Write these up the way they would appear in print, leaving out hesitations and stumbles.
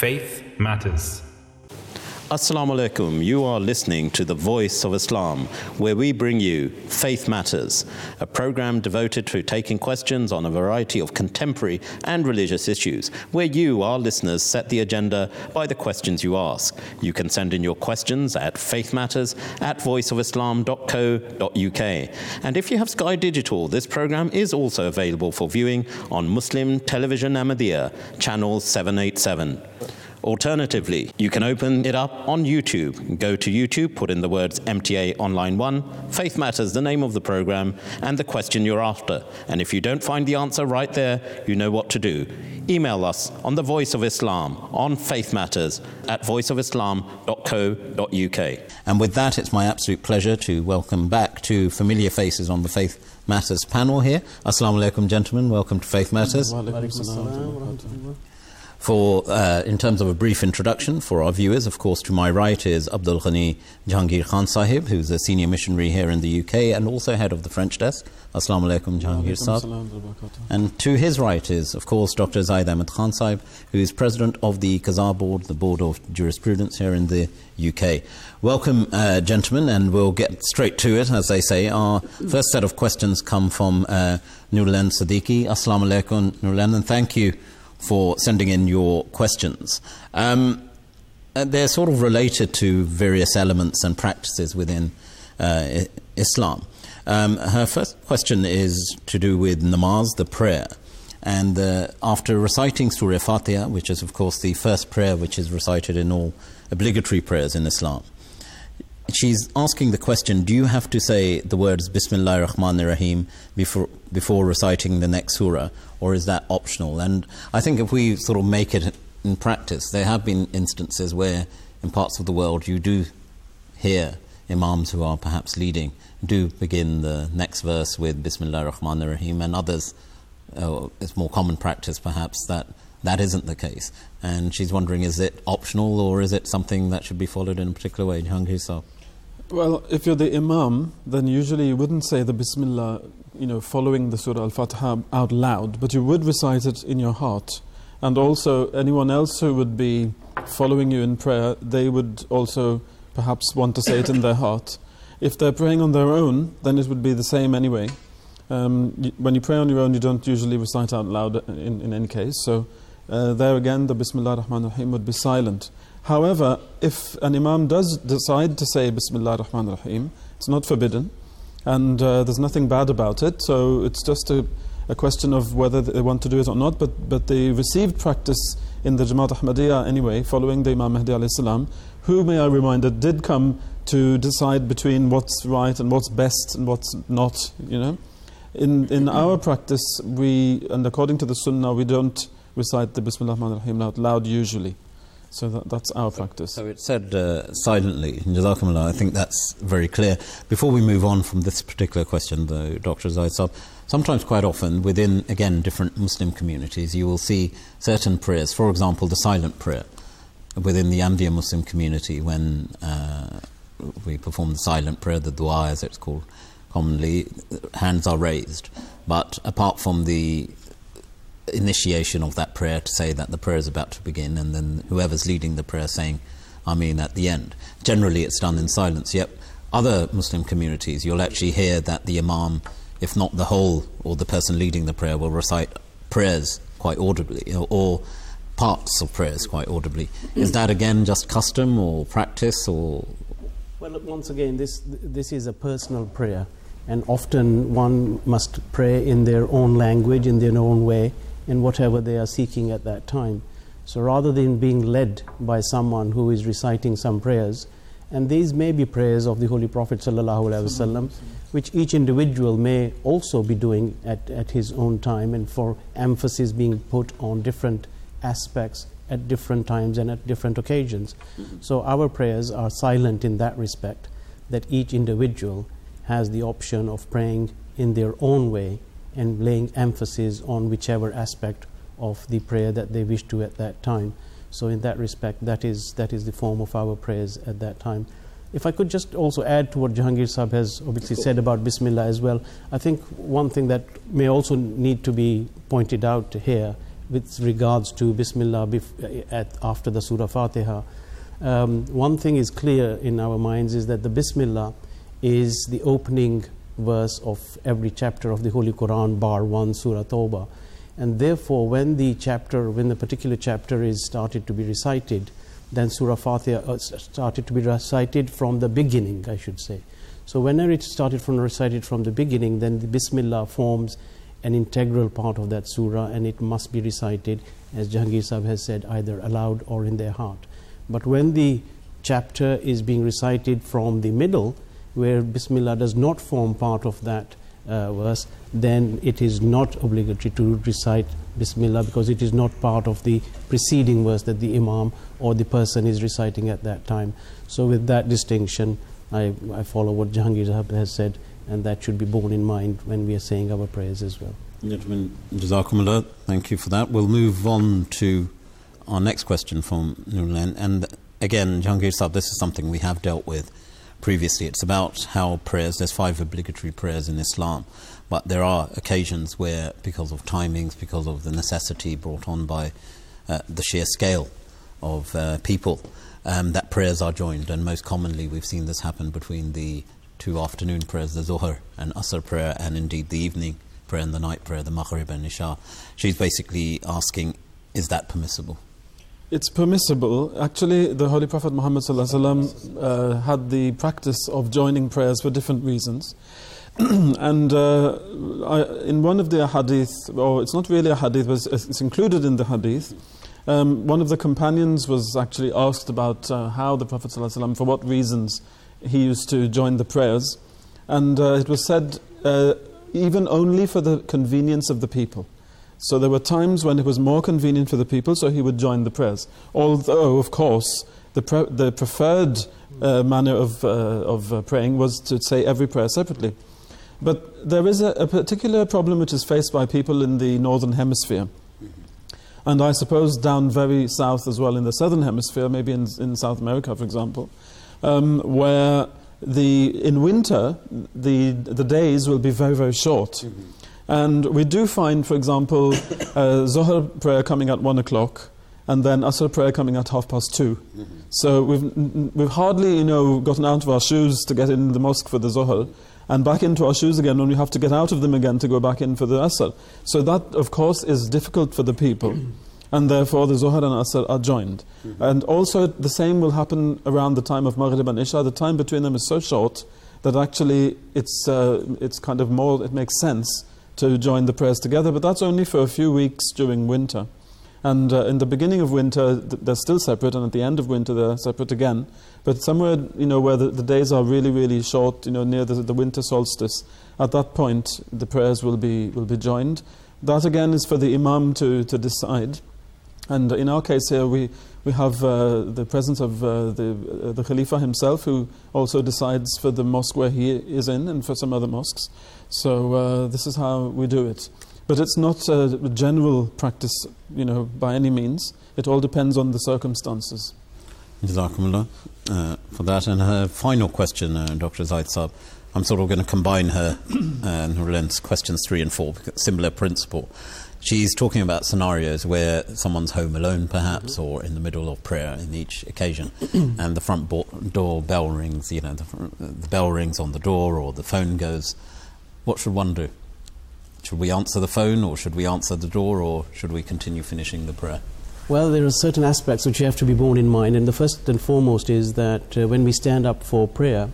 Faith Matters. Assalamu alaikum. You are listening to The Voice of Islam, where we bring you Faith Matters, a program devoted to taking questions on a variety of contemporary and religious issues, where you, our listeners, set the agenda by the questions you ask. You can send in your questions at faithmatters@voiceofislam.co.uk. And if you have Sky Digital, this program is also available for viewing on Muslim Television Ahmadiyya, channel 787. Alternatively, you can open it up on YouTube. Go to YouTube, put in the words MTA Online 1, Faith Matters, the name of the program, and the question you're after. And if you don't find the answer right there, you know what to do. Email us on The Voice of Islam, on Faith Matters, at voiceofislam.co.uk. And with that, it's my absolute pleasure to welcome back two familiar faces on the Faith Matters panel here. Assalamu alaikum, gentlemen. Welcome to Faith Matters. Wa alaikum assalam. In terms of a brief introduction for our viewers, of course, to my right is Abdul Ghani Jahangir Khan Sahib, who's a senior missionary here in the UK and also head of the French desk. Assalamu alaikum, Jahangir Sahib. And to his right is, of course, Dr. Zaid Ahmad Khan Sahib, who is president of the Qaza Board, the Board of Jurisprudence here in the UK. Welcome, gentlemen, and we'll get straight to it, as they say. Our first set of questions come from Nurlan Sadiqi. Assalamu alaikum, Nurlan, and thank you for sending in your questions. They're sort of related to various elements and practices within Islam. Her first question is to do with namaz, the prayer. And after reciting Surah Fatiha, which is, of course, the first prayer which is recited in all obligatory prayers in Islam, she's asking the question, do you have to say the words Bismillahirrahmanirrahim before reciting the next surah, or is that optional? And I think if we sort of make it in practice, there have been instances where in parts of the world you do hear imams who are perhaps leading do begin the next verse with Bismillahirrahmanirrahim, and others, it's more common practice perhaps that isn't the case. And she's wondering, is it optional or is it something that should be followed in a particular way? Jahangir Sahib. Well, if you're the imam, then usually you wouldn't say the Bismillah, following the Surah Al-Fatihah out loud, but you would recite it in your heart. And also, anyone else who would be following you in prayer, they would also perhaps want to say it in their heart. If they're praying on their own, then it would be the same anyway. When you pray on your own, you don't usually recite out loud in any case. So there again, the Bismillah Rahman Rahim would be silent. However, if an imam does decide to say Bismillah ar-Rahman ar-Rahim, it's not forbidden, and there's nothing bad about it, so it's just a question of whether they want to do it or not, but the received practice in the Jamaat Ahmadiyya anyway, following the Imam Mahdi alayhi salam, who, may I remind it, did come to decide between what's right and what's best and what's not, In our practice, and according to the Sunnah, we don't recite the Bismillah ar-Rahman ar-Rahim out loud usually. So that's our practice. So it's said silently. Jazakumullah. I think that's very clear. Before we move on from this particular question, though, Dr. Zaid Sahib, sometimes quite often within, again, different Muslim communities, you will see certain prayers, for example, the silent prayer within the Andya Muslim community when we perform the silent prayer, the dua as it's called commonly, hands are raised. But apart from the initiation of that prayer to say that the prayer is about to begin, and then whoever's leading the prayer saying Ameen at the end. Generally it's done in silence. Yet other Muslim communities you'll actually hear that the imam, if not the whole or the person leading the prayer, will recite prayers quite audibly or parts of prayers quite audibly. Is that again just custom or practice or? Well, once again this is a personal prayer, and often one must pray in their own language, in their own way, in whatever they are seeking at that time. So rather than being led by someone who is reciting some prayers, and these may be prayers of the Holy Prophet ﷺ, which each individual may also be doing at his own time, and for emphasis being put on different aspects at different times and at different occasions. So our prayers are silent in that respect, that each individual has the option of praying in their own way and laying emphasis on whichever aspect of the prayer that they wish to at that time. So in that respect, that is the form of our prayers at that time. If I could just also add to what Jahangir Sahib has obviously said about Bismillah as well, I think one thing that may also need to be pointed out here with regards to Bismillah after the Surah Fatiha. One thing is clear in our minds is that the Bismillah is the opening verse of every chapter of the Holy Quran bar 1 Surah Tawbah, and therefore when the particular chapter is started to be recited, then Surah Fatiha started to be recited from the beginning, I should say. So whenever it started from recited from the beginning, then the Bismillah forms an integral part of that surah, and it must be recited, as Jahangir Sahib has said, either aloud or in their heart. But when the chapter is being recited from the middle, where Bismillah does not form part of that verse, then it is not obligatory to recite Bismillah, because it is not part of the preceding verse that the Imam or the person is reciting at that time. So with that distinction, I follow what Jahangir Sahib has said, and that should be borne in mind when we are saying our prayers as well. Gentlemen, Jazakumullah, thank you for that. We'll move on to our next question from Nurlan. And again, Jahangir Sahib, this is something we have dealt with previously. It's about how prayers, there's 5 obligatory prayers in Islam, but there are occasions where, because of timings, because of the necessity brought on by the sheer scale of people, that prayers are joined. And most commonly we've seen this happen between the 2 afternoon prayers, the Zuhr and Asr prayer, and indeed the evening prayer and the night prayer, the Maghrib and Isha. She's basically asking, is that permissible? It's permissible. Actually, the Holy Prophet Muhammad had the practice of joining prayers for different reasons. And in one of the hadith, or it's not really a hadith, but it's included in the hadith, one of the companions was actually asked about how the Prophet for what reasons he used to join the prayers. And it was said, even only for the convenience of the people. So there were times when it was more convenient for the people, so he would join the prayers. Although, of course, the preferred manner of praying was to say every prayer separately. But there is a particular problem which is faced by people in the northern hemisphere, and I suppose down very south as well in the southern hemisphere, maybe in South America, for example, where in winter the days will be very, very short. Mm-hmm. And we do find, for example, Zuhr prayer coming at 1 o'clock, and then Asr prayer coming at 2:30. Mm-hmm. So we've hardly, gotten out of our shoes to get in the mosque for the Zuhr, and back into our shoes again when we have to get out of them again to go back in for the Asr. So that, of course, is difficult for the people, and therefore the Zuhr and Asr are joined. Mm-hmm. And also the same will happen around the time of Maghrib and Isha. The time between them is so short that actually it's kind of more, it makes sense to join the prayers together, but that's only for a few weeks during winter. And in the beginning of winter, they're still separate, and at the end of winter, they're separate again. But somewhere, where the days are really, really short, near the winter solstice, at that point, the prayers will be joined. That again is for the Imam to decide. And in our case here, we have the presence of the Khalifa himself, who also decides for the mosque where he is in and for some other mosques. So this is how we do it. But it's not a general practice, by any means. It all depends on the circumstances. Jazakumullah for that. And her final question, Dr. Zaid Sahib, I'm sort of going to combine her and Nurlan's questions 3 and 4, because similar principle. She's talking about scenarios where someone's home alone, perhaps, mm-hmm. or in the middle of prayer in each occasion, and the front door bell rings, the bell rings on the door, or the phone goes. What should one do? Should we answer the phone, or should we answer the door, or should we continue finishing the prayer? Well, there are certain aspects which you have to be borne in mind, and the first and foremost is that when we stand up for prayer,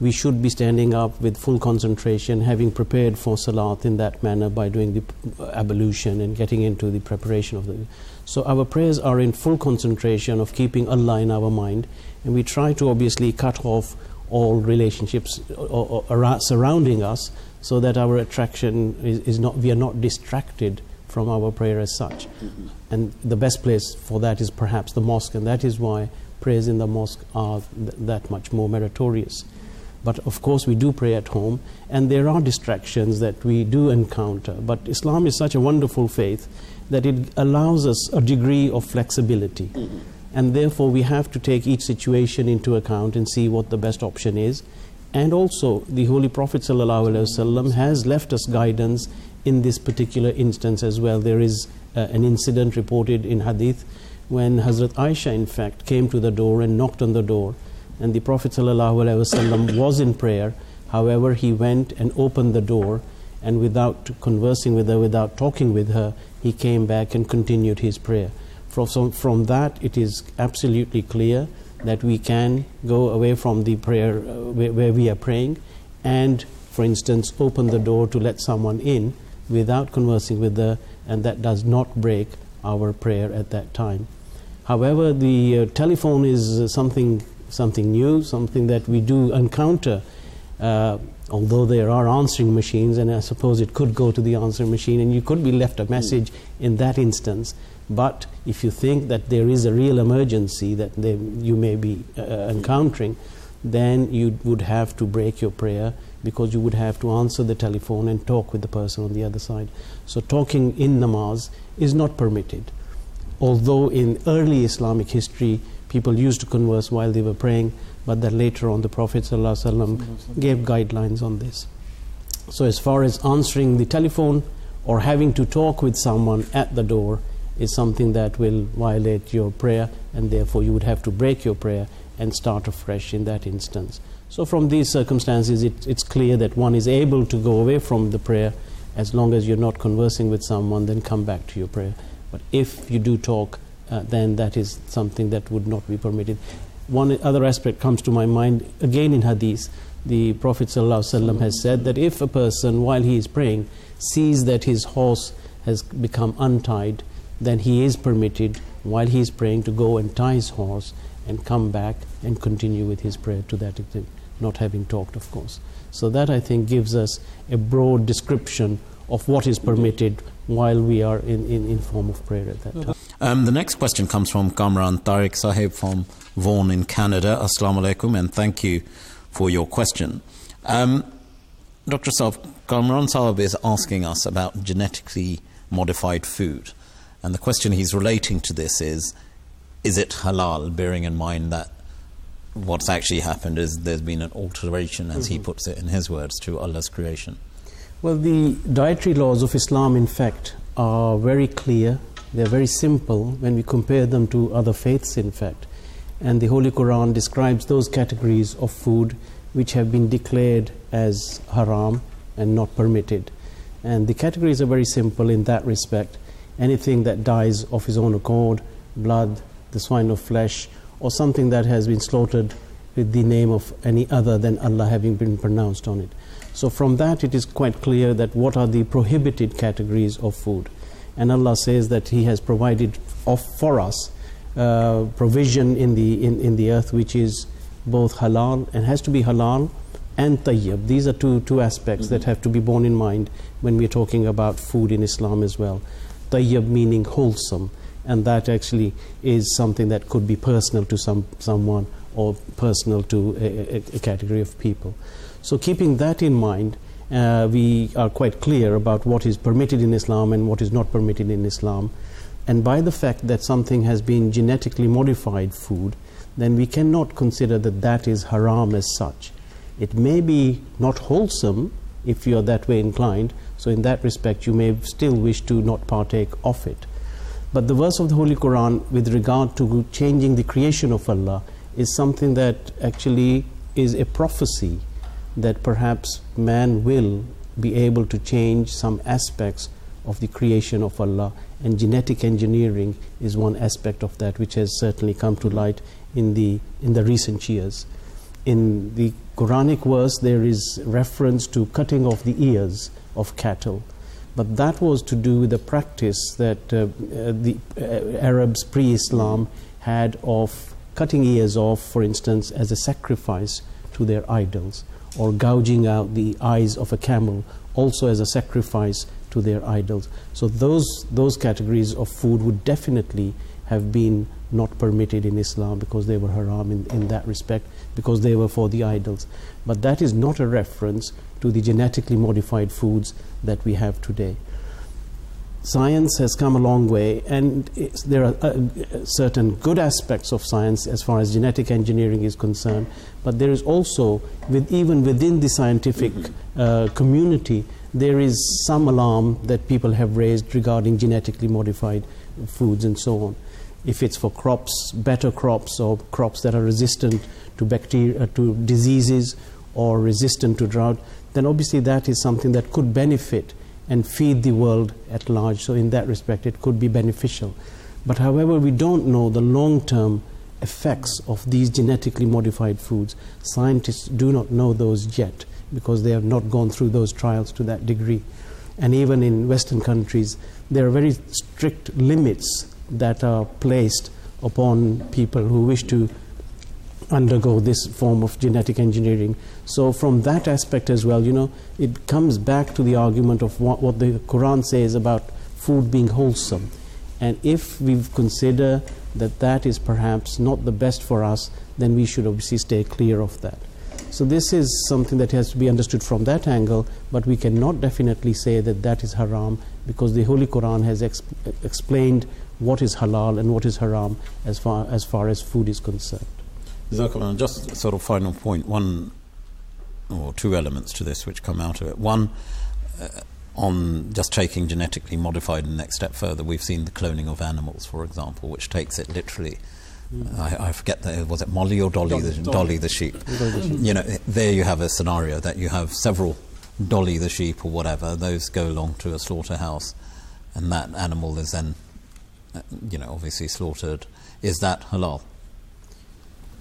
we should be standing up with full concentration, having prepared for Salat in that manner by doing the ablution and getting into the preparation of the... So our prayers are in full concentration of keeping Allah in our mind, and we try to obviously cut off all relationships or surrounding us, so that our attraction is not... we are not distracted from our prayer as such. And the best place for that is perhaps the mosque, and that is why prayers in the mosque are that much more meritorious. But of course we do pray at home, and there are distractions that we do encounter. But Islam is such a wonderful faith that it allows us a degree of flexibility. And therefore we have to take each situation into account and see what the best option is. And also the Holy Prophet ﷺ has left us guidance in this particular instance as well. There is an incident reported in hadith when Hazrat Aisha in fact came to the door and knocked on the door, and the Prophet ﷺ was in prayer. However, he went and opened the door, and without conversing with her, without talking with her, he came back and continued his prayer. From that, it is absolutely clear that we can go away from the prayer where we are praying and, for instance, open the door to let someone in without conversing with her, and that does not break our prayer at that time. However, the telephone is something new, something that we do encounter, although there are answering machines, and I suppose it could go to the answering machine and you could be left a message in that instance. But if you think that there is a real emergency that you may be encountering, then you would have to break your prayer, because you would have to answer the telephone and talk with the person on the other side. So talking in namaz is not permitted. Although in early Islamic history, people used to converse while they were praying, but that later on the Prophet ﷺ gave guidelines on this. So as far as answering the telephone or having to talk with someone at the door is something that will violate your prayer, and therefore you would have to break your prayer and start afresh in that instance. So from these circumstances, it's clear that one is able to go away from the prayer as long as you're not conversing with someone, then come back to your prayer. But if you do talk, then that is something that would not be permitted. One other aspect comes to my mind, again in hadith. The Prophet ﷺ has said that if a person, while he is praying, sees that his horse has become untied, then he is permitted, while he is praying, to go and tie his horse and come back and continue with his prayer to that extent, not having talked, of course. So that, I think, gives us a broad description of what is permitted while we are in form of prayer at that time. The next question comes from Kamran Tariq Sahib from Vaughan in Canada. Assalamu alaikum, and thank you for your question. Dr. Saab, Kamran Sahib is asking us about genetically modified food. And the question he's relating to this is it halal, bearing in mind that what's actually happened is there's been an alteration, as he puts it in his words, to Allah's creation? Well, the dietary laws of Islam, in fact, are very clear. They're very simple when we compare them to other faiths, in fact. And the Holy Quran describes those categories of food which have been declared as haram and not permitted. And the categories are very simple in that respect. Anything that dies of his own accord, blood, the swine of flesh, or something that has been slaughtered with the name of any other than Allah having been pronounced on it. So from that it is quite clear that what are the prohibited categories of food. And Allah says that He has provided for us provision in the earth which is both halal, and has to be halal, and tayyib. These are two aspects that have to be borne in mind when we're talking about food in Islam as well. Tayyib meaning wholesome, and that actually is something that could be personal to someone or personal to a category of people. So keeping that in mind, we are quite clear about what is permitted in Islam and what is not permitted in Islam. And by the fact that something has been genetically modified food, then we cannot consider that that is haram as such. It may be not wholesome if you are that way inclined, so in that respect you may still wish to not partake of it. But the verse of the Holy Quran with regard to changing the creation of Allah is something that actually is a prophecy that perhaps man will be able to change some aspects of the creation of Allah, and genetic engineering is one aspect of that which has certainly come to light in the recent years. In the Quranic verse there is reference to cutting off the ears of cattle, but that was to do with a practice that the Arabs pre-Islam had of cutting ears off, for instance, as a sacrifice to their idols, or gouging out the eyes of a camel also as a sacrifice to their idols. So those categories of food would definitely have been not permitted in Islam, because they were haram in that respect, because they were for the idols. But that is not a reference to the genetically modified foods that we have today. Science has come a long way, and there are certain good aspects of science as far as genetic engineering is concerned, but there is also, even within the scientific community, there is some alarm that people have raised regarding genetically modified foods and so on. If it's for crops, better crops, or crops that are resistant to bacteria, to diseases, or resistant to drought, then obviously that is something that could benefit and feed the world at large. So in that respect, it could be beneficial. But however, we don't know the long-term effects of these genetically modified foods. Scientists do not know those yet, because they have not gone through those trials to that degree. And even in Western countries, there are very strict limits that are placed upon people who wish to undergo this form of genetic engineering. So from that aspect as well, you know, it comes back to the argument of what the Quran says about food being wholesome. And if we consider that that is perhaps not the best for us, then we should obviously stay clear of that. So this is something that has to be understood from that angle, but we cannot definitely say that that is haram, because the Holy Quran has explained what is halal and what is haram as far as food is concerned. Just sort of final point, one or two elements to this which come out of it. One, on just taking genetically modified and next step further, we've seen the cloning of animals, for example, which takes it literally. I forget, was it Molly or Dolly? Dolly the sheep. You know, there you have a scenario that you have several Dolly the sheep or whatever. Those go along to a slaughterhouse, and that animal is then, you know, obviously slaughtered. Is that halal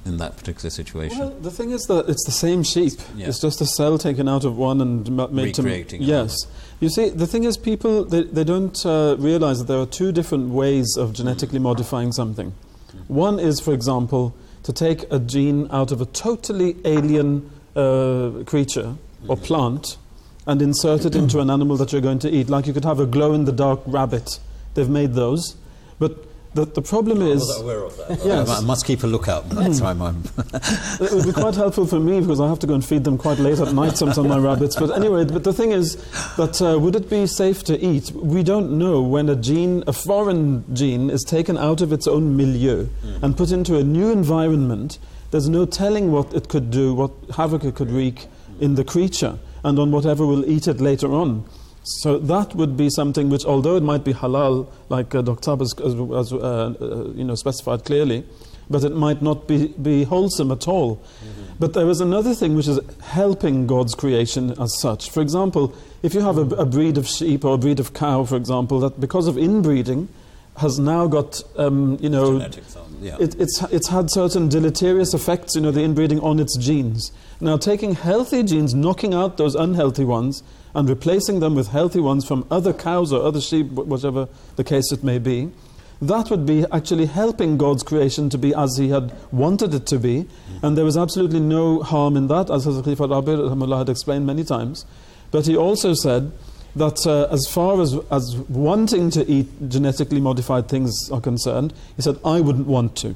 in that particular situation? Well, the thing is that it's the same sheep. Yeah. It's just a cell taken out of one and made to... Recreating. Yes. You see, the thing is, people, they don't realize that there are two different ways of genetically modifying something. One is, for example, to take a gene out of a totally alien creature or plant and insert it into an animal that you're going to eat. Like you could have a glow-in-the-dark rabbit. They've made those. But the problem is... I'm not aware of that. Yes. I must keep a lookout. That's time I'm... It would be quite helpful for me, because I have to go and feed them quite late at night, sometimes, my rabbits. But anyway, but the thing is that would it be safe to eat? We don't know when a gene, a foreign gene, is taken out of its own milieu and put into a new environment. There's no telling what it could do, what havoc it could wreak in the creature and on whatever will eat it later on. So that would be something which, although it might be halal, like Dr. Tab has specified clearly, but it might not be wholesome at all. Mm-hmm. But there is another thing which is helping God's creation as such. For example, if you have a breed of sheep or a breed of cow, for example, that because of inbreeding has now got, it's had certain deleterious effects, you know, the inbreeding on its genes. Now taking healthy genes, knocking out those unhealthy ones, and replacing them with healthy ones from other cows or other sheep, whichever the case it may be, that would be actually helping God's creation to be as He had wanted it to be. And there was absolutely no harm in that, as Hazrat Khalifatul had explained many times. But he also said that as far as wanting to eat genetically modified things are concerned, he said, I wouldn't want to.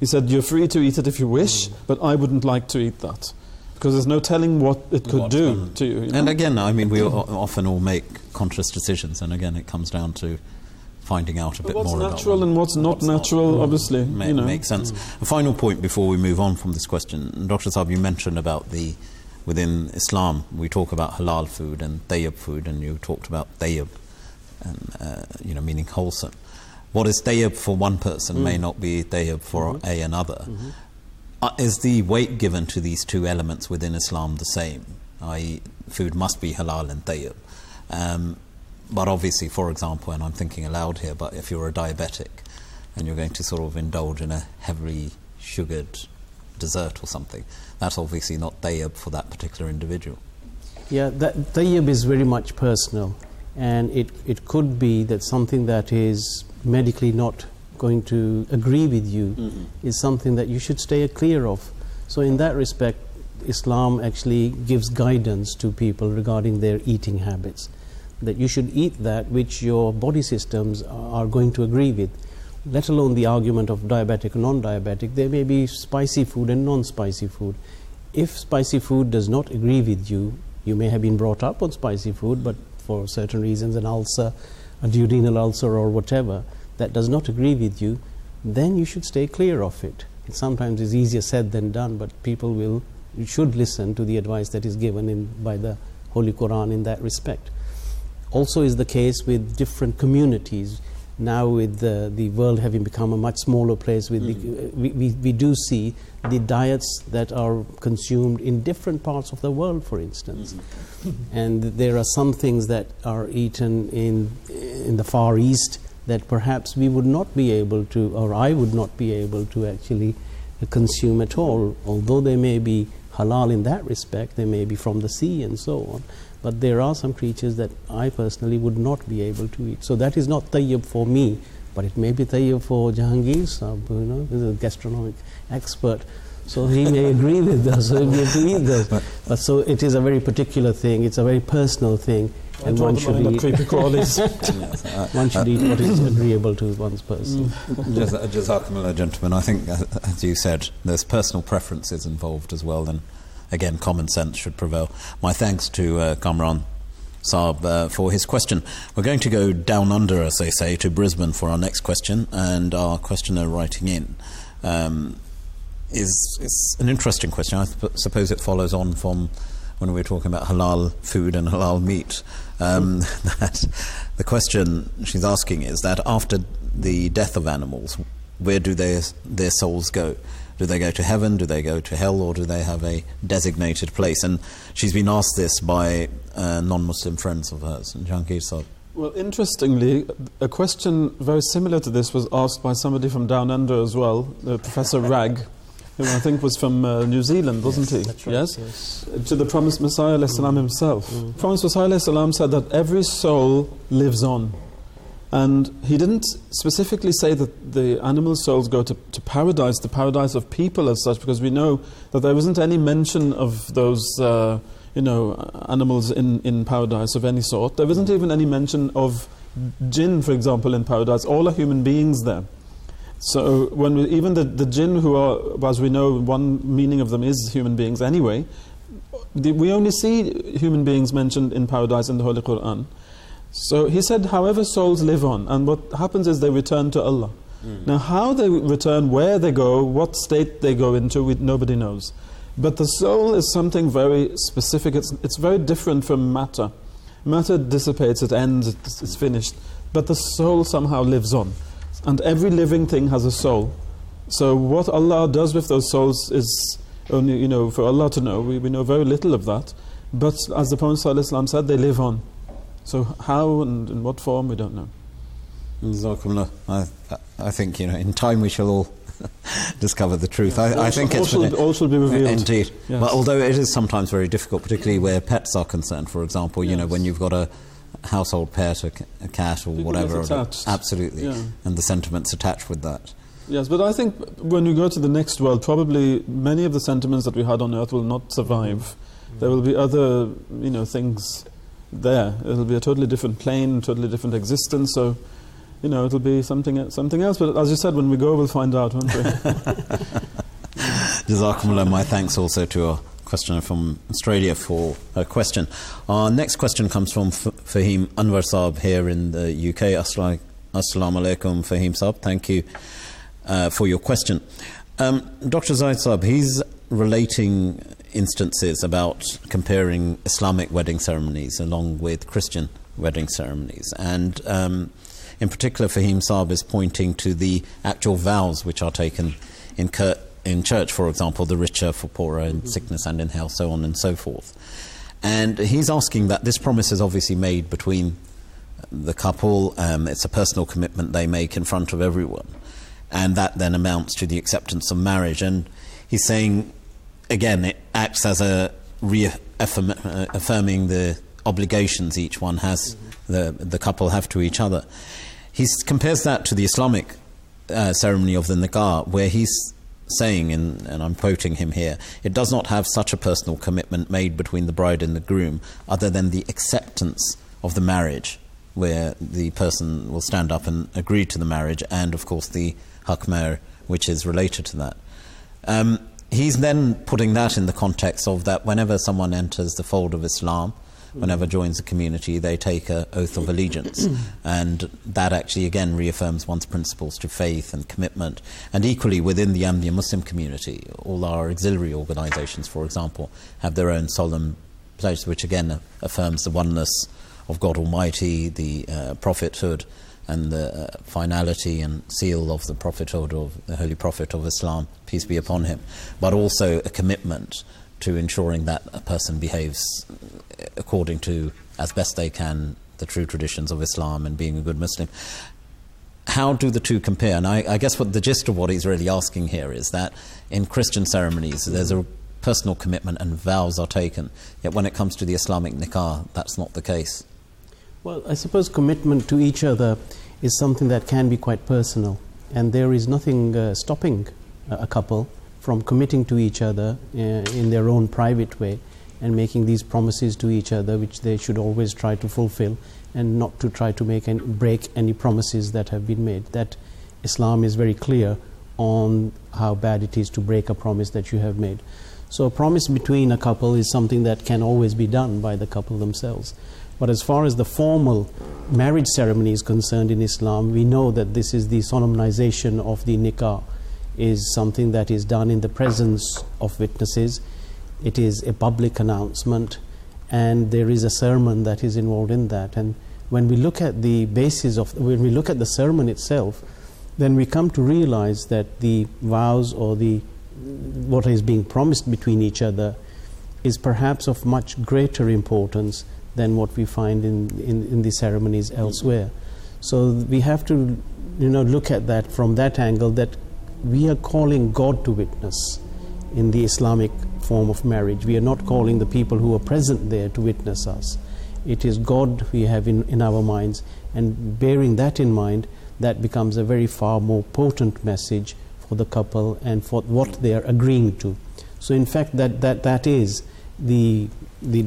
He said, you're free to eat it if you wish, but I wouldn't like to eat that, because there's no telling what it could do to you. And again, I mean, we often all make conscious decisions, and again, it comes down to finding out a bit more about what's natural and what's not natural, obviously. Makes sense. A final point before we move on from this question. Dr. Saab, you mentioned about within Islam, we talk about halal food and tayyib food, and you talked about tayyib, and, meaning wholesome. What is tayyib for one person may not be tayyib for another. Mm-hmm. Is the weight given to these two elements within Islam the same? I.e., food must be halal and tayyib. But obviously, for example, and I'm thinking aloud here, but if you're a diabetic and you're going to sort of indulge in a heavily sugared dessert or something, that's obviously not tayyib for that particular individual. Yeah, that tayyib is very much personal. And it could be that something that is medically not going to agree with you is something that you should stay clear of. So in that respect, Islam actually gives guidance to people regarding their eating habits, that you should eat that which your body systems are going to agree with, let alone the argument of diabetic and non-diabetic. There may be spicy food and non-spicy food. If spicy food does not agree with you, you may have been brought up on spicy food, but for certain reasons, an ulcer, a duodenal ulcer or whatever, that does not agree with you, then you should stay clear of it. It sometimes is easier said than done, but you should listen to the advice that is given by the Holy Quran in that respect. Also is the case with different communities. Now with the world having become a much smaller place, with we do see the diets that are consumed in different parts of the world, for instance. And there are some things that are eaten in the Far East that perhaps we would not be able to, or I would not be able to actually consume at all. Although they may be halal in that respect, they may be from the sea and so on. But there are some creatures that I personally would not be able to eat. So that is not tayyib for me, but it may be tayyib for Jahangir Sahib, you know, who's a gastronomic expert. So he may agree with us, so he may agree with us. But so it is a very particular thing, it's a very personal thing, and one should eat what is agreeable to one's person. Jazakumullah, gentlemen. I think, as you said, there's personal preferences involved as well, and again, common sense should prevail. My thanks to Kamran Saab for his question. We're going to go down under, as they say, to Brisbane for our next question, and our questioner writing in is an interesting question. I suppose it follows on from when we were talking about halal food and halal meat. That the question she's asking is that after the death of animals, where do their souls go? Do they go to heaven, do they go to hell, or do they have a designated place? And she's been asked this by non-Muslim friends of hers. Jahangir Sahib. Well, interestingly, a question very similar to this was asked by somebody from down under as well, Professor Ragg, who I think was from New Zealand, wasn't he? That's right, yes. To the Promised Messiah himself. Promised Messiah said that every soul lives on. And he didn't specifically say that the animal souls go to paradise, the paradise of people as such, because we know that there wasn't any mention of those, animals in paradise of any sort. There wasn't even any mention of jinn, for example, in paradise. All are human beings there. So when even the jinn who are, as we know, one meaning of them is human beings anyway, we only see human beings mentioned in paradise in the Holy Quran. So he said, however, souls live on, and what happens is they return to Allah. Now, how they return, where they go, what state they go into, nobody knows. But the soul is something very specific. It's very different from matter. Matter dissipates, it ends, it's finished. But the soul somehow lives on, and every living thing has a soul. So what Allah does with those souls is only, for Allah to know. We know very little of that. But as the Prophet ﷺ said, they live on. So how and in what form, we don't know. I think, in time we shall all discover the truth. Yeah. I think it's all shall be revealed. Indeed. Yes. But although it is sometimes very difficult, particularly where pets are concerned, for example, when you've got a household pet, a cat or people whatever. Absolutely. Yeah. And the sentiments attached with that. Yes, but I think when we go to the next world, probably many of the sentiments that we had on earth will not survive. There will be other, things there. It'll be a totally different plane, totally different existence, so it'll be something else, but as you said, when we go we'll find out, won't we? Jazakumullah. My thanks also to our questioner from Australia for her question. Our next question comes from Fahim Anwar Saab here in the UK. Assalamu alaikum, Fahim Saab. Thank you for your question. Dr. Zaid Saab, he's relating instances about comparing Islamic wedding ceremonies along with Christian wedding ceremonies, and in particular Fahim Saab is pointing to the actual vows which are taken in church, for example, the richer for poorer, in sickness and in health, so on and so forth. And he's asking that this promise is obviously made between the couple, it's a personal commitment they make in front of everyone, and that then amounts to the acceptance of marriage. And he's saying, again, it acts as a affirming the obligations each one has, the couple have to each other. He compares that to the Islamic ceremony of the Nikah, where he's saying, and I'm quoting him here, it does not have such a personal commitment made between the bride and the groom, other than the acceptance of the marriage, where the person will stand up and agree to the marriage, and of course the hakmer, which is related to that. He's then putting that in the context of that whenever someone enters the fold of Islam, whenever joins a community, they take an oath of allegiance. And that actually, again, reaffirms one's principles to faith and commitment. And equally, within the Andya Muslim community, all our auxiliary organizations, for example, have their own solemn pledge, which again affirms the oneness of God Almighty, the prophethood and the finality and seal of the prophethood of the Holy Prophet of Islam, peace be upon him, but also a commitment to ensuring that a person behaves according to, as best they can, the true traditions of Islam and being a good Muslim. How do the two compare? And I guess what the gist of what he's really asking here is that in Christian ceremonies there's a personal commitment and vows are taken, yet when it comes to the Islamic nikah, that's not the case. Well, I suppose commitment to each other is something that can be quite personal, and there is nothing stopping a couple from committing to each other in their own private way and making these promises to each other, which they should always try to fulfill, and not to try to make and break any promises that have been made. That Islam is very clear on how bad it is to break a promise that you have made. So a promise between a couple is something that can always be done by the couple themselves. But as far as the formal marriage ceremony is concerned in Islam, we know that this is the solemnization of the nikah, is something that is done in the presence of witnesses. It is a public announcement, and there is a sermon that is involved in that. And when we look at the basis of, when we look at the sermon itself, then we come to realize that the vows or the what is being promised between each other is perhaps of much greater importance than what we find in the ceremonies elsewhere. So we have to, you know, look at that from that angle, that we are calling God to witness in the Islamic form of marriage. We are not calling the people who are present there to witness us. It is God we have in our minds, and bearing that in mind, that becomes a very far more potent message for the couple and for what they are agreeing to. So in fact that is the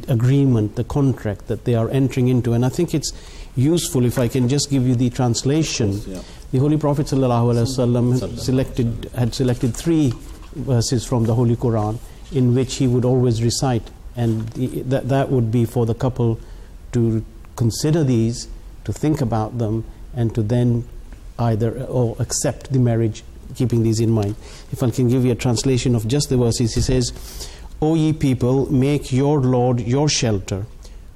agreement, the contract that they are entering into. And I think it's useful if I can just give you the translation. Yes, yeah. The Holy Prophet ﷺ had selected three verses from the Holy Quran in which he would always recite, and that would be for the couple to consider these, to think about them, and to then either or accept the marriage, keeping these in mind. If I can give you a translation of just the verses, he says, "O ye people, make your Lord your shelter,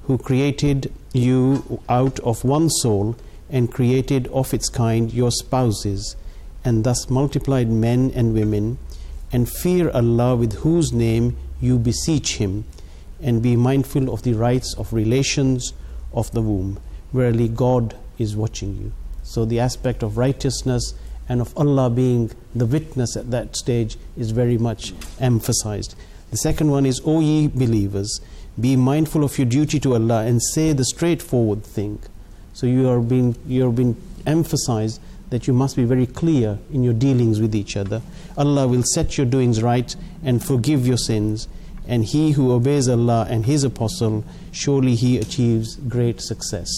who created you out of one soul and created of its kind your spouses, and thus multiplied men and women, and fear Allah, with whose name you beseech him, and be mindful of the rights of relations of the womb. Verily God is watching you." So the aspect of righteousness and of Allah being the witness at that stage is very much emphasized. The second one is, "O ye believers, be mindful of your duty to Allah and say the straightforward thing." So you are being emphasized that you must be very clear in your dealings with each other. Allah will set your doings right and forgive your sins, and he who obeys Allah and his apostle, surely he achieves great success.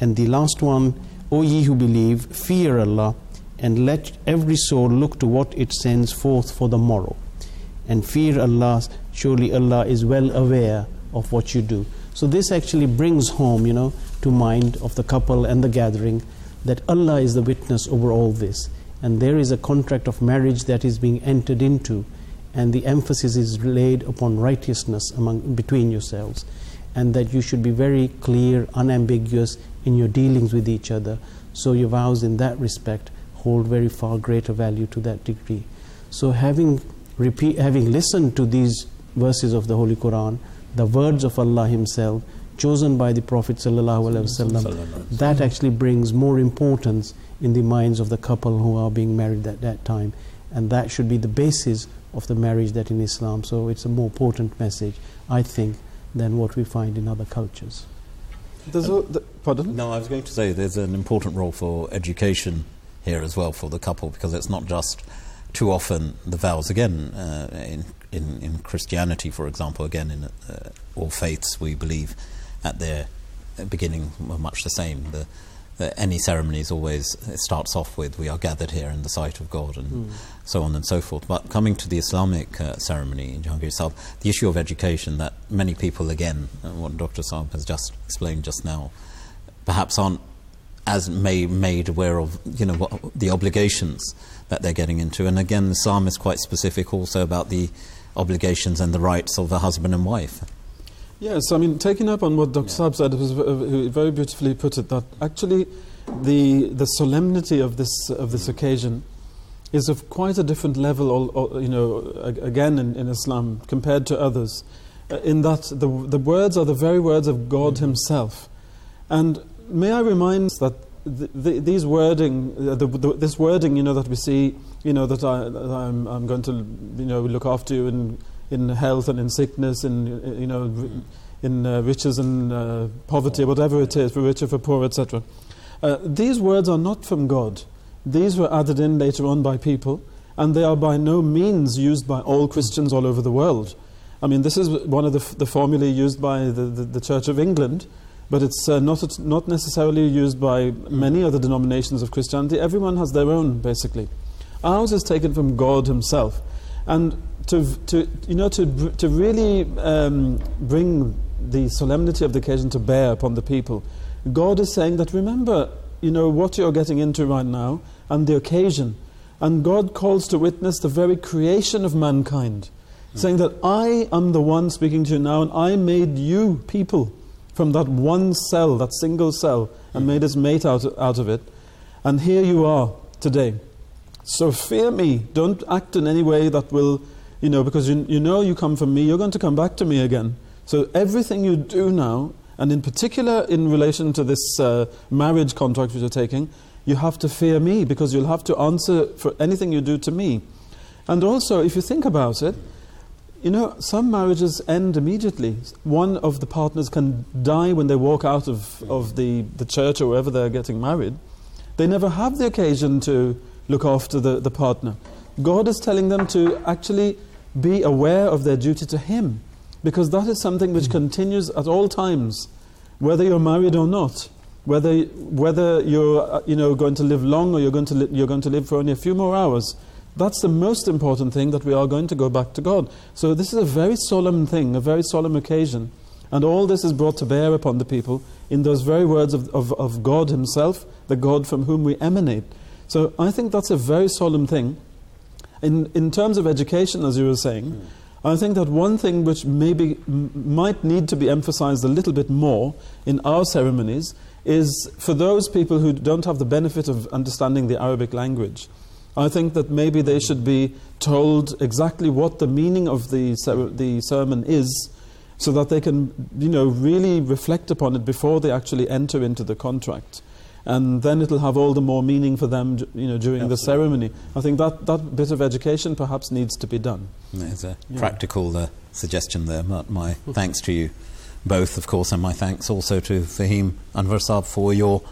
And the last one, "O ye who believe, fear Allah, and let every soul look to what it sends forth for the morrow. And fear Allah, surely Allah is well aware of what you do." So this actually brings home, you know, to mind of the couple and the gathering, that Allah is the witness over all this, and there is a contract of marriage that is being entered into, and the emphasis is laid upon righteousness between yourselves, and that you should be very clear, unambiguous in your dealings with each other. So your vows in that respect hold very far greater value to that degree. So having listened to these verses of the Holy Quran, the words of Allah himself, chosen by the Prophet ﷺ, that actually brings more importance in the minds of the couple who are being married at that time, and that should be the basis of the marriage that in Islam. So it's a more potent message, I think, than what we find in other cultures. Pardon? No, I was going to say there's an important role for education here as well for the couple, because it's not just too often the vows, again, in Christianity, for example, again, in all faiths, we believe at their beginning were much the same. Any ceremonies always, it starts off with, "We are gathered here in the sight of God," and so on and so forth. But coming to the Islamic ceremony, Jahangir Saab, the issue of education that many people, again, what Dr. Saab has just explained just now, perhaps aren't as made aware of, you know, what the obligations that they're getting into. And again, Islam is quite specific also about the obligations and the rights of the husband and wife. Yes, I mean, taking up on what Dr. Saab said, he very beautifully put it, that actually the solemnity of this occasion is of quite a different level, again in Islam, compared to others, in that the words are the very words of God Himself. And may I remind that this wording, that we see, that I'm going to, look after you in health and in sickness, in riches and poverty, whatever it is, for rich or for poor, etc. These words are not from God. These were added in later on by people, and they are by no means used by all Christians all over the world. I mean, this is one of the formulae used by the Church of England, but it's not necessarily used by many other denominations of Christianity. Everyone has their own, basically. Ours is taken from God Himself, and to really bring the solemnity of the occasion to bear upon the people, God is saying that remember, what you're getting into right now and the occasion, and God calls to witness the very creation of mankind, saying that I am the one speaking to you now, and I made you people from that one cell, that single cell, and made its mate out of it, and here you are today. So fear me. Don't act in any way that will, because you come from me, you're going to come back to me again. So everything you do now, and in particular in relation to this marriage contract which you're taking, you have to fear me, because you'll have to answer for anything you do to me. And also, if you think about it, some marriages end immediately. One of the partners can die when they walk out of the church or wherever they're getting married. They never have the occasion to look after the partner. God is telling them to actually be aware of their duty to Him, because that is something which continues at all times, whether you're married or not, whether you're going to live long or you're going to live for only a few more hours. That's the most important thing, that we are going to go back to God. So this is a very solemn thing, a very solemn occasion, and all this is brought to bear upon the people in those very words of God Himself, the God from whom we emanate. So I think that's a very solemn thing. In terms of education, as you were saying, I think that one thing which maybe might need to be emphasized a little bit more in our ceremonies is for those people who don't have the benefit of understanding the Arabic language. I think that maybe they should be told exactly what the meaning of the sermon is, so that they can really reflect upon it before they actually enter into the contract. And then it'll have all the more meaning for them, during Absolutely. The ceremony. I think that bit of education perhaps needs to be done. There's a practical suggestion there. My thanks to you both, of course, and my thanks also to Fahim Anwar Saab for your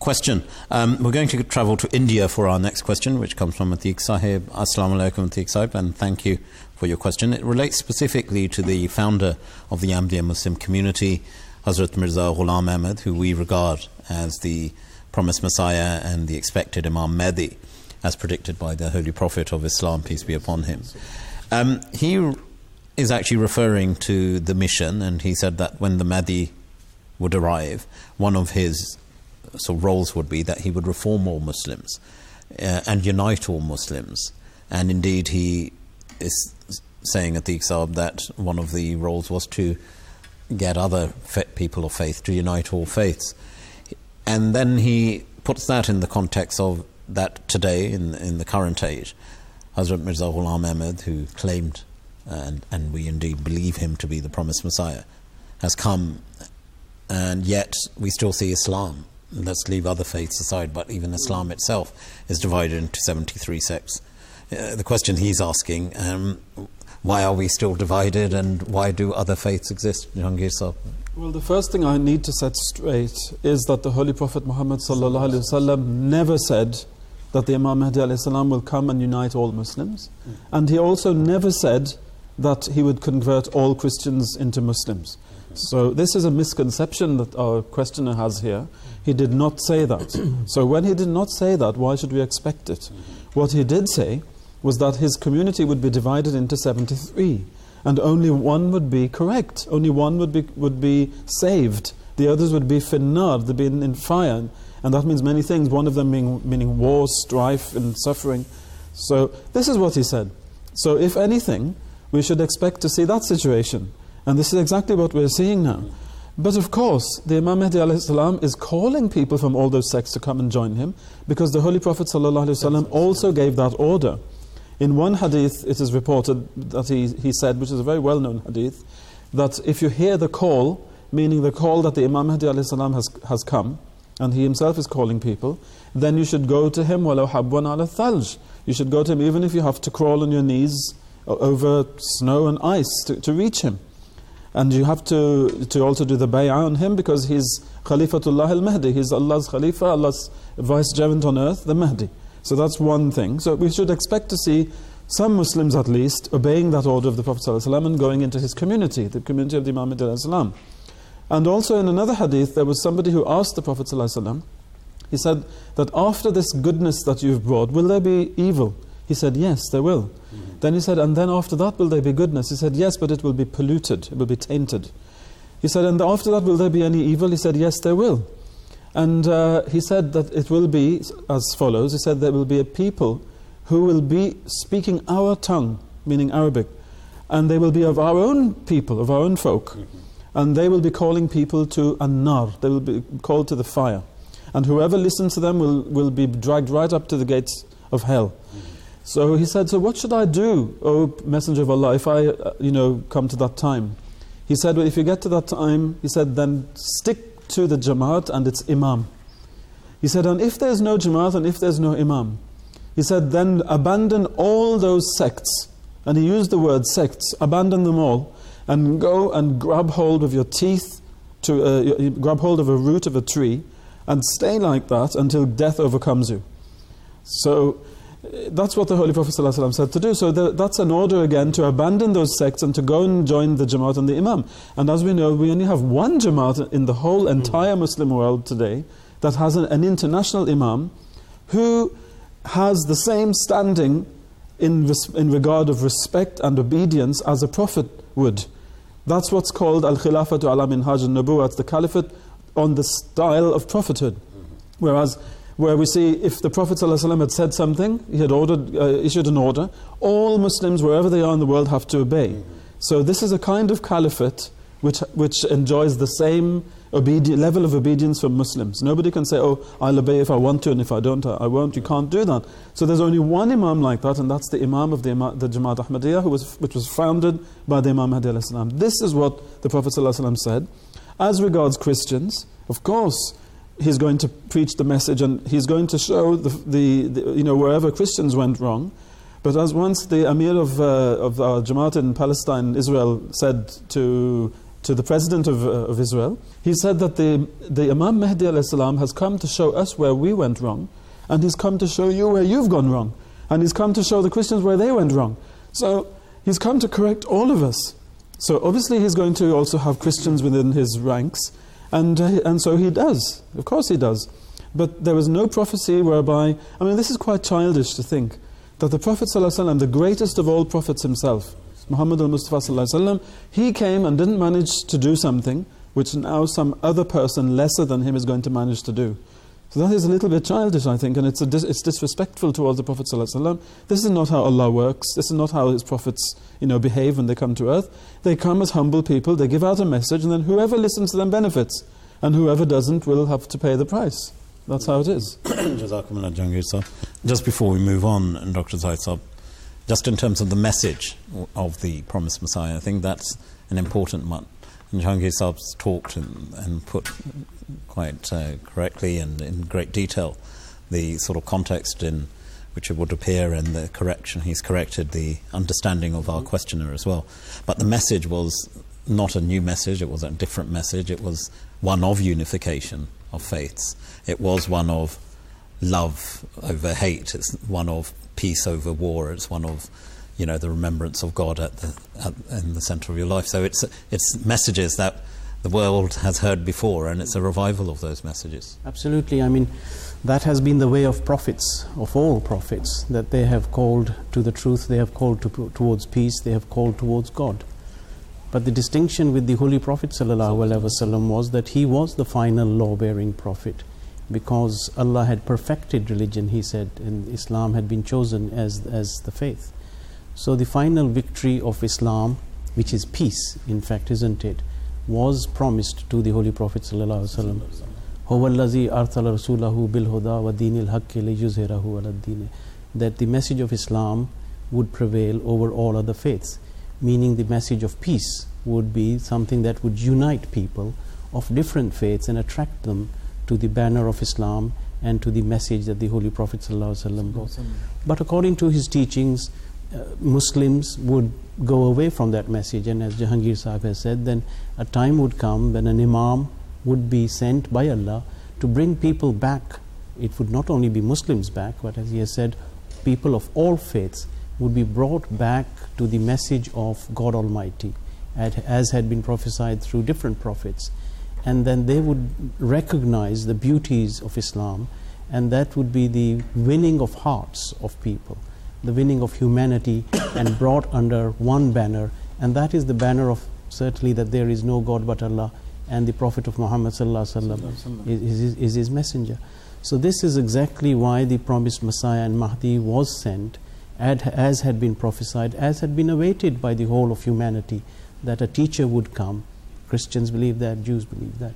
question. We're going to travel to India for our next question, which comes from Matiq Sahib. Assalamu alaikum, Matiq Sahib, and thank you for your question. It relates specifically to the founder of the Andya Muslim community, Hazrat Mirza Ghulam Ahmed, who we regard as the Promised Messiah and the expected Imam Mahdi, as predicted by the Holy Prophet of Islam, peace be upon him. He is actually referring to the mission, and he said that when the Mahdi would arrive, one of his roles would be that he would reform all Muslims and unite all Muslims. And indeed, he is saying at the Iqsaab that one of the roles was to get other people of faith, to unite all faiths. And then he puts that in the context of that today, in the current age, Hazrat Mirza Ghulam Ahmed, who claimed, and we indeed believe him to be the Promised Messiah, has come, and yet we still see Islam. Let's leave other faiths aside, but even Islam itself is divided into 73 sects. The question he's asking, why are we still divided, and why do other faiths exist, Jahangir Sahib? Well, the first thing I need to set straight is that the Holy Prophet Muhammad sallallahu alaihi wasallam never said that the Imam Mahdi alayhi salam will come and unite all Muslims, and he also never said that he would convert all Christians into Muslims. So this is a misconception that our questioner has here. He did not say that. So when he did not say that, why should we expect it? What he did say was that his community would be divided into 73, and only one would be correct, only one would be saved, the others would be finnar, they'd be in fire, and that means many things, one of them meaning war, strife and suffering. So this is what he said. So if anything, we should expect to see that situation, And this is exactly what we're seeing now. But of course, the Imam Mahdi ﷺ is calling people from all those sects to come and join him, because the Holy Prophet ﷺ also gave that order. In one hadith, it is reported that he said, which is a very well-known hadith, that if you hear the call, meaning the call that the Imam Mahdi ﷺ has come, and he himself is calling people, then you should go to him, وَلَوْ حَبْوًا عَلَى الثَّلْجِ. You should go to him even if you have to crawl on your knees over snow and ice to reach him. And you have to also do the bay'ah on him, because he's Khalifatullah al Mahdi. He's Allah's Khalifa, Allah's vicegerent on earth, the Mahdi. So that's one thing. So we should expect to see some Muslims at least obeying that order of the Prophet ﷺ and going into his community, the community of the Imam Mahdi ﷺ. And also in another hadith, there was somebody who asked the Prophet ﷺ, he said that after this goodness that you've brought, will there be evil? He said, yes, there will. Then he said, and then after that will there be goodness? He said, yes, but it will be polluted, it will be tainted. He said, and after that will there be any evil? He said, yes, there will. And he said that it will be as follows. He said, there will be a people who will be speaking our tongue, meaning Arabic, and they will be of our own people, of our own folk, and they will be calling people to an-nar, they will be called to the fire. And whoever listens to them will be dragged right up to the gates of hell. So he said, so what should I do, O Messenger of Allah, if I, come to that time? He said, well, if you get to that time, he said, then stick to the Jamaat and its Imam. He said, and if there's no Jamaat and if there's no Imam, he said, then abandon all those sects. And he used the word sects, abandon them all, and go and grab hold of your teeth, grab hold of a root of a tree, and stay like that until death overcomes you. So that's what the Holy Prophet ﷺ said to do. So that's an order again to abandon those sects and to go and join the Jamaat and the Imam. And as we know, we only have one Jamaat in the whole entire Muslim world today that has an international Imam who has the same standing in regard of respect and obedience as a prophet would. That's what's called al-khilafatu ala minhaj an-Nabuwat, the caliphate on the style of prophethood. Whereas where we see if the Prophet ﷺ had said something, he had issued an order, all Muslims wherever they are in the world have to obey. So this is a kind of caliphate which enjoys the same level of obedience from Muslims. Nobody can say, oh, I'll obey if I want to, and if I don't, I won't. You can't do that. So there's only one Imam like that, and that's the Imam of the Jamaat Ahmadiyya, which was founded by the Imam Mahdi. This is what the Prophet ﷺ said. As regards Christians, of course, he's going to preach the message, and he's going to show the wherever Christians went wrong. But as once the Amir of our Jamaat in Palestine, Israel, said to the President of Israel, he said that the Imam Mahdi ﷺ has come to show us where we went wrong, and he's come to show you where you've gone wrong, and he's come to show the Christians where they went wrong. So he's come to correct all of us. So obviously he's going to also have Christians within his ranks. And so he does, of course he does. But there was no prophecy whereby, this is quite childish to think, that the Prophet ﷺ, the greatest of all prophets himself, Muhammad al-Mustafa ﷺ, he came and didn't manage to do something which now some other person lesser than him is going to manage to do. So that is a little bit childish, I think, and it's disrespectful towards the Prophet ﷺ. This is not how Allah works. This is not how His prophets, behave when they come to earth. They come as humble people. They give out a message, and then whoever listens to them benefits, and whoever doesn't will have to pay the price. That's how it is. Jazakumullah Jahangir Sahib. Just before we move on, Dr. Zaid Sahib, just in terms of the message of the Promised Messiah, I think that's an important one. And Jahangir Sahib's talked and put quite correctly and in great detail the sort of context in which it would appear, and the correction he's corrected the understanding of our questioner as well. But the message was not a new message, it was a different message. It was one of unification of faiths. It was one of love over hate. It's one of peace over war. It's one of the remembrance of God in the centre of your life. So it's messages that the world has heard before, and it's a revival of those messages. Absolutely. That has been the way of prophets, of all prophets, that they have called to the truth, they have called towards peace, they have called towards God. But the distinction with the Holy Prophet ﷺ was that he was the final law-bearing prophet, because Allah had perfected religion, he said, and Islam had been chosen as the faith. So the final victory of Islam which is peace, in fact, isn't it, was promised to the Holy Prophet sallallahu alaihi wasallam. That the message of Islam would prevail over all other faiths, meaning the message of peace would be something that would unite people of different faiths and attract them to the banner of Islam and to the message that the Holy Prophet ﷺ brought. But according to his teachings, Muslims would go away from that message, and as Jahangir Sahib has said, then a time would come when an Imam would be sent by Allah to bring people back. It would not only be Muslims back, but as he has said, people of all faiths would be brought back to the message of God Almighty, as had been prophesied through different prophets. And then they would recognize the beauties of Islam, and that would be the winning of hearts of people, the winning of humanity, and brought under one banner, and that is the banner of certainly that there is no God but Allah, and the Prophet of Muhammad is his messenger. So this is exactly why the promised Messiah and Mahdi was sent, as had been prophesied, as had been awaited by the whole of humanity, that a teacher would come. Christians believe that, Jews believe that.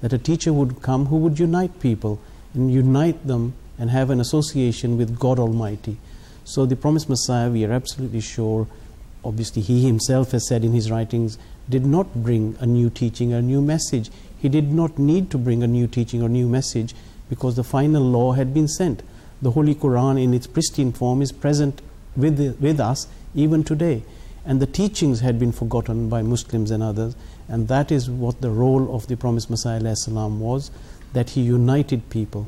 That a teacher would come who would unite people and unite them and have an association with God Almighty. So the promised Messiah, we are absolutely sure, obviously he himself has said in his writings, did not bring a new teaching or a new message. He did not need to bring a new teaching or new message because the final law had been sent. The Holy Quran in its pristine form is present with us even today. And the teachings had been forgotten by Muslims and others, and that is what the role of the promised Messiah was, that he united people.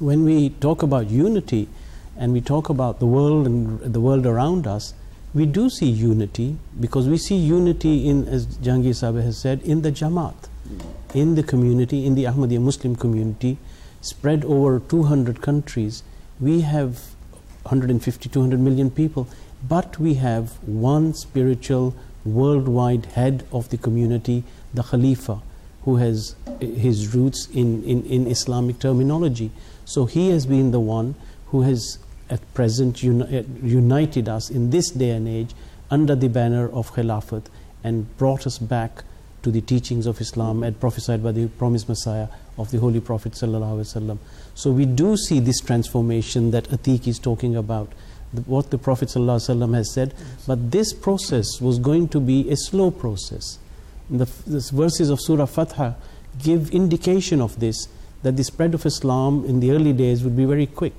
When we talk about unity and we talk about the world and the world around us, we do see unity because we see unity in, as Jahangir Sahib has said, in the Jamaat, in the community, in the Ahmadiyya Muslim community, spread over 200 countries. We have 150, 200 million people, but we have one spiritual worldwide head of the community, the Khalifa, who has his roots in Islamic terminology. So he has been the one who has at present united us in this day and age under the banner of Khilafat and brought us back to the teachings of Islam as prophesied by the promised Messiah of the Holy Prophet ﷺ. So we do see this transformation that Atiq is talking about, what the Prophet ﷺ has said, but this process was going to be a slow process. The verses of Surah Fatiha give indication of this, that the spread of Islam in the early days would be very quick,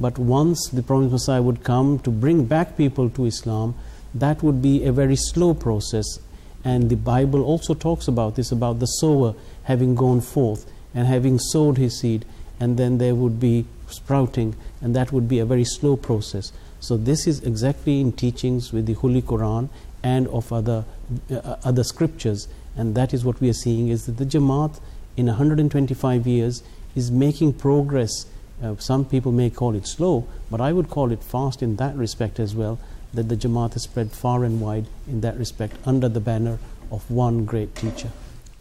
but once the promised Messiah would come to bring back people to Islam, that would be a very slow process. And the Bible also talks about this, about the sower having gone forth and having sowed his seed, and then there would be sprouting, and that would be a very slow process. So this is exactly in teachings with the Holy Quran and of other scriptures, and that is what we are seeing, is that the Jamaat in 125 years is making progress. Some people may call it slow, but I would call it fast in that respect as well, that the Jamaat has spread far and wide in that respect under the banner of one great teacher.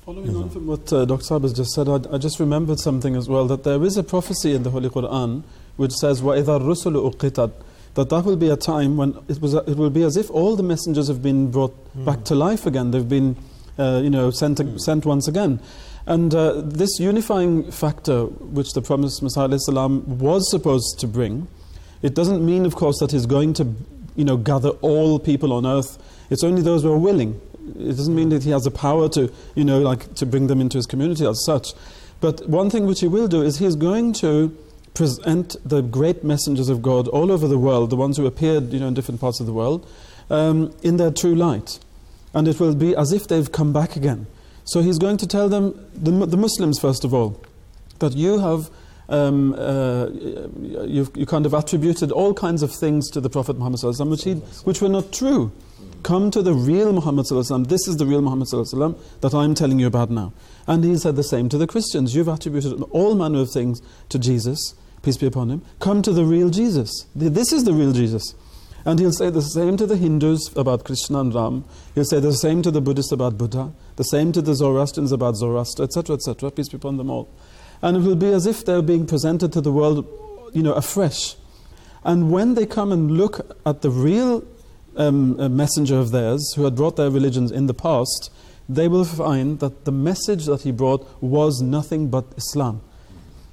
Following on from what Dr. Saab has just said, I just remembered something as well, that there is a prophecy in the Holy Quran which says, وَإِذَا الرُّسُلُ أُقِّتَتْ, that there will be a time when it will be as if all the messengers have been brought back to life again. They've been sent once again. And this unifying factor which the promised Messiah was supposed to bring, it doesn't mean, of course, that he's going to gather all people on earth. It's only those who are willing. It doesn't mean that he has the power to, to bring them into his community as such. But one thing which he will do is he's going to present the great messengers of God all over the world, the ones who appeared, in different parts of the world, in their true light. And it will be as if they've come back again. So he's going to tell them, the Muslims first of all, that you have you kind of attributed all kinds of things to the Prophet Muhammad sallallahu alaihi wasallam which were not true. Come to the real Muhammad sallallahu alaihi wasallam. This is the real Muhammad sallallahu alaihi wasallam that I'm telling you about now. And he said the same to the Christians. You've attributed all manner of things to Jesus, peace be upon him. Come to the real Jesus. This is the real Jesus. And he'll say the same to the Hindus about Krishna and Ram. He'll say the same to the Buddhists about Buddha. The same to the Zoroastrians about Zoroaster, etc., etc. Peace be upon them all. And it will be as if they're being presented to the world, afresh. And when they come and look at the real messenger of theirs who had brought their religions in the past, they will find that the message that he brought was nothing but Islam.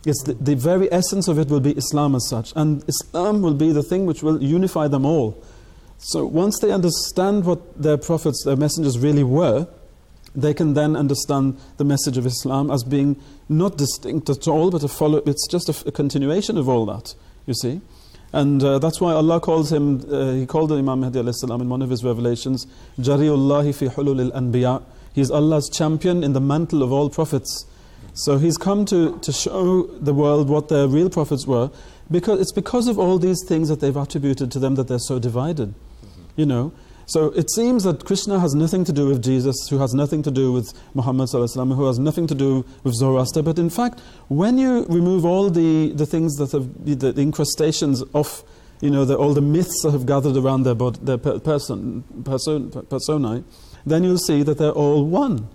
It's the very essence of it will be Islam as such, and Islam will be the thing which will unify them all. So once they understand what their prophets, their messengers really were, they can then understand the message of Islam as being not distinct at all, but a follow. It's just a continuation of all that, you see. And that's why Allah calls him, He called Imam Mahdi alayhi salam in one of his revelations, Jariullahi fi hulul al-anbiya. He is Allah's champion in the mantle of all prophets. So he's come to show the world what their real prophets were, because it's because of all these things that they've attributed to them that they're so divided, you know. So it seems that Krishna has nothing to do with Jesus, who has nothing to do with Muhammad ﷺ, who has nothing to do with Zoroaster. But in fact, when you remove all the things that have the incrustations of, you know, all the myths that have gathered around their personae, then you'll see that they're all one,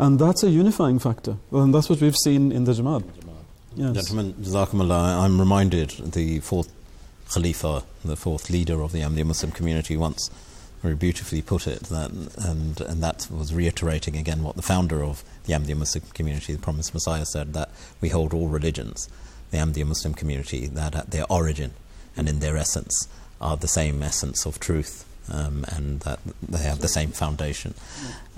and that's a unifying factor, and that's what we've seen in the Jamaat. Yes. Gentlemen, Jazakumullah. I'm reminded the fourth Khalifa, the fourth leader of the Andya Muslim community, once very beautifully put it, that, and that was reiterating again what the founder of the Ahmadiyya Muslim community, the Promised Messiah, said, that we hold all religions, the Ahmadiyya Muslim community, that at their origin and in their essence are the same essence of truth, and that they have the same foundation.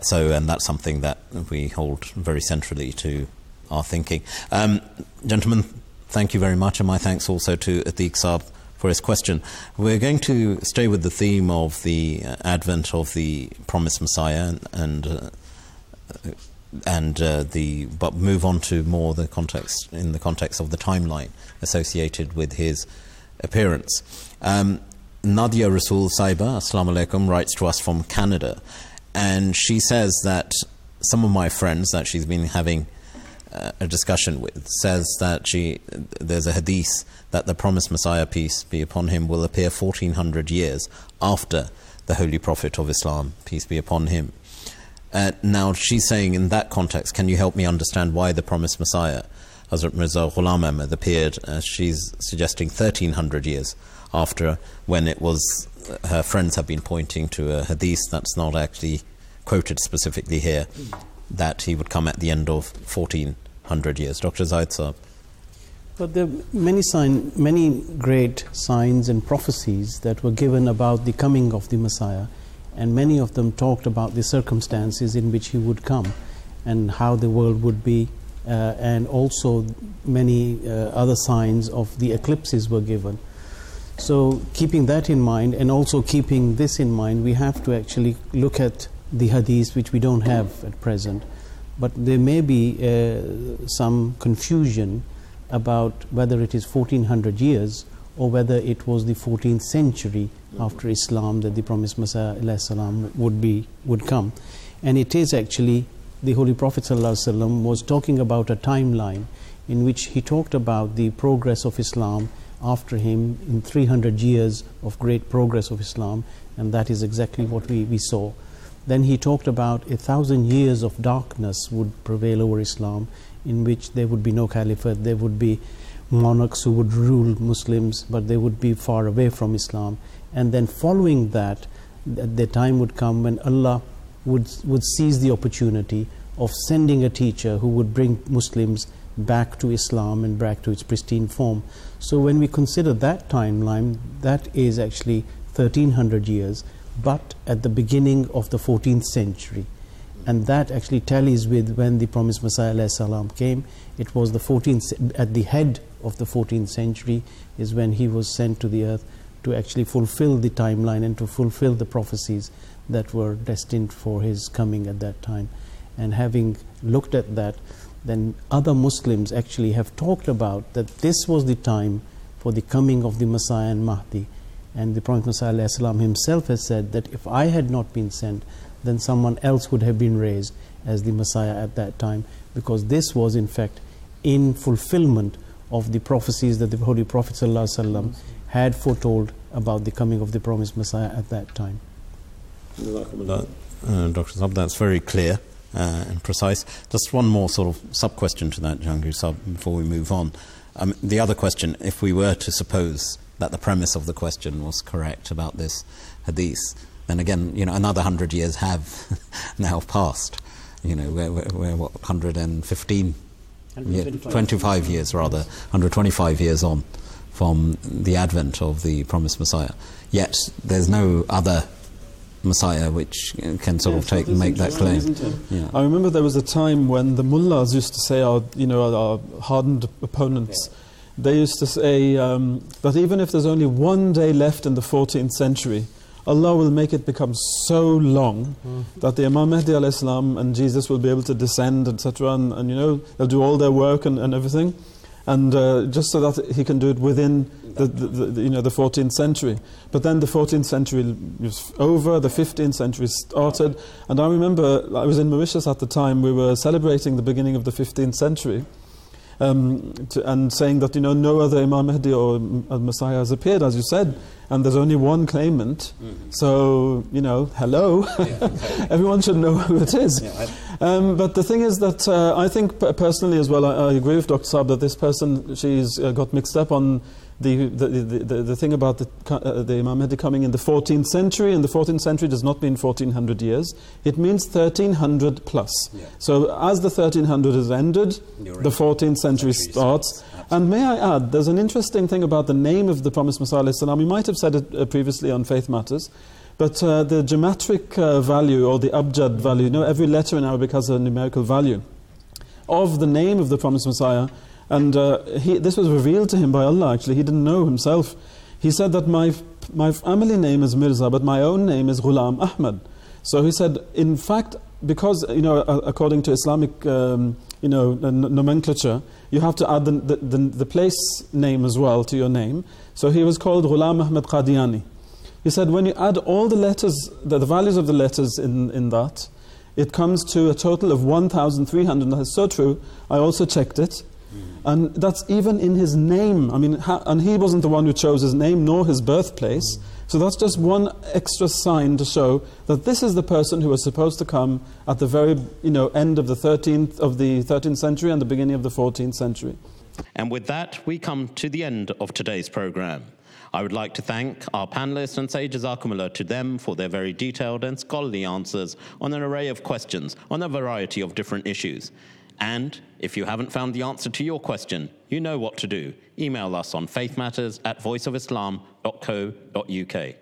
So, and that's something that we hold very centrally to our thinking. Gentlemen, thank you very much, and my thanks also to the Iqsaab for his question. We're going to stay with the theme of the advent of the Promised Messiah but move on to more the context, in the context of the timeline associated with his appearance. Nadia Rasul Saiba, Assalamu Alaikum, writes to us from Canada, and she says that some of my friends that she's been having a discussion with says that there's a hadith that the Promised Messiah, peace be upon him, will appear 1400 years after the Holy Prophet of Islam, peace be upon him. Now she's saying, in that context, can you help me understand why the Promised Messiah, Hazrat Mirza Ghulam Ahmed, appeared, as she's suggesting, 1300 years after, when it was her friends have been pointing to a hadith that's not actually quoted specifically here, that he would come at the end of 1400 years. Dr. Zaid Saab. But there are many great signs and prophecies that were given about the coming of the Messiah, and many of them talked about the circumstances in which he would come and how the world would be, and also many other signs of the eclipses were given. So keeping that in mind, and also keeping this in mind, we have to actually look at the hadith, which we don't have at present, but there may be some confusion about whether it is 1400 years or whether it was the 14th century after Islam that the Promised Messiah would come. And it is actually the Holy Prophet ﷺ was talking about a timeline in which he talked about the progress of Islam after him, in 300 years of great progress of Islam, and that is exactly what we saw. Then he talked about 1,000 years of darkness would prevail over Islam, in which there would be no caliphate, there would be monarchs who would rule Muslims, but they would be far away from Islam. And then following that, the time would come when Allah would seize the opportunity of sending a teacher who would bring Muslims back to Islam and back to its pristine form. So when we consider that timeline, that is actually 1300 years, but at the beginning of the 14th century. And that actually tallies with when the Promised Messiah ﷺ came. It was the 14th, at the head of the 14th century is when he was sent to the earth to actually fulfill the timeline and to fulfill the prophecies that were destined for his coming at that time. And having looked at that, then other Muslims actually have talked about that this was the time for the coming of the Messiah and Mahdi. And the Prophet Messiah ﷺ himself has said that if I had not been sent, then someone else would have been raised as the Messiah at that time, because this was in fact in fulfillment of the prophecies that the Holy Prophet ﷺ had foretold about the coming of the Promised Messiah at that time. Dr. Saab, that's very clear and precise. Just one more sort of sub-question to that, Jahangir Saab, before we move on. The other question, if we were to suppose that the premise of the question was correct about this hadith. And again, you know, another 100 years have now passed. You know, we're what, 115, 25 years rather, 125 years on from the advent of the promised Messiah. Yet there's no other Messiah which can sort of make that claim. Yeah. I remember there was a time when the mullahs used to say, our hardened opponents, they used to say that even if there's only one day left in the 14th century, Allah will make it become so long that the Imam Mahdi al-Islam and Jesus will be able to descend, etc. And you know, they'll do all their work and everything, and just so that he can do it within the 14th century. But then the 14th century was over, the 15th century started, and I remember I was in Mauritius at the time. We were celebrating the beginning of the 15th century. And saying that, you know, no other Imam Mahdi or Messiah has appeared, as you said, and there's only one claimant. So, you know, hello, everyone should know who it is. But the thing is that I think personally as well, I agree with Dr. Saab that this person, she's got mixed up on the thing about the Imam Mahdi coming in the 14th century, and the 14th century does not mean 1400 years. It means 1300 plus. So as the 1300 has ended, the 14th century starts. And may I add, there's an interesting thing about the name of the Promised Messiah alayhi salam. We might have said it previously on Faith Matters, but the geometric value, or the abjad value, you know, every letter in Arabic has a numerical value, of the name of the Promised Messiah. And this was revealed to him by Allah, actually. He didn't know himself. He said that my family name is Mirza, but my own name is Ghulam Ahmed. So he said, in fact, because, you know, according to Islamic, nomenclature, you have to add the place name as well to your name. So he was called Ghulam Ahmed Qadiani. He said, when you add all the letters, the values of the letters in that, it comes to a total of 1,300. That is so true. I also checked it. And that's even in his name. I mean, and he wasn't the one who chose his name, nor his birthplace. So that's just one extra sign to show that this is the person who was supposed to come at the very, you know, end of the 13th century and the beginning of the 14th century. And with that, we come to the end of today's program. I would like to thank our panelists and say Jazakumullah to them for their very detailed and scholarly answers on an array of questions on a variety of different issues. And if you haven't found the answer to your question, you know what to do. Email us on faithmatters@voiceofislam.co.uk.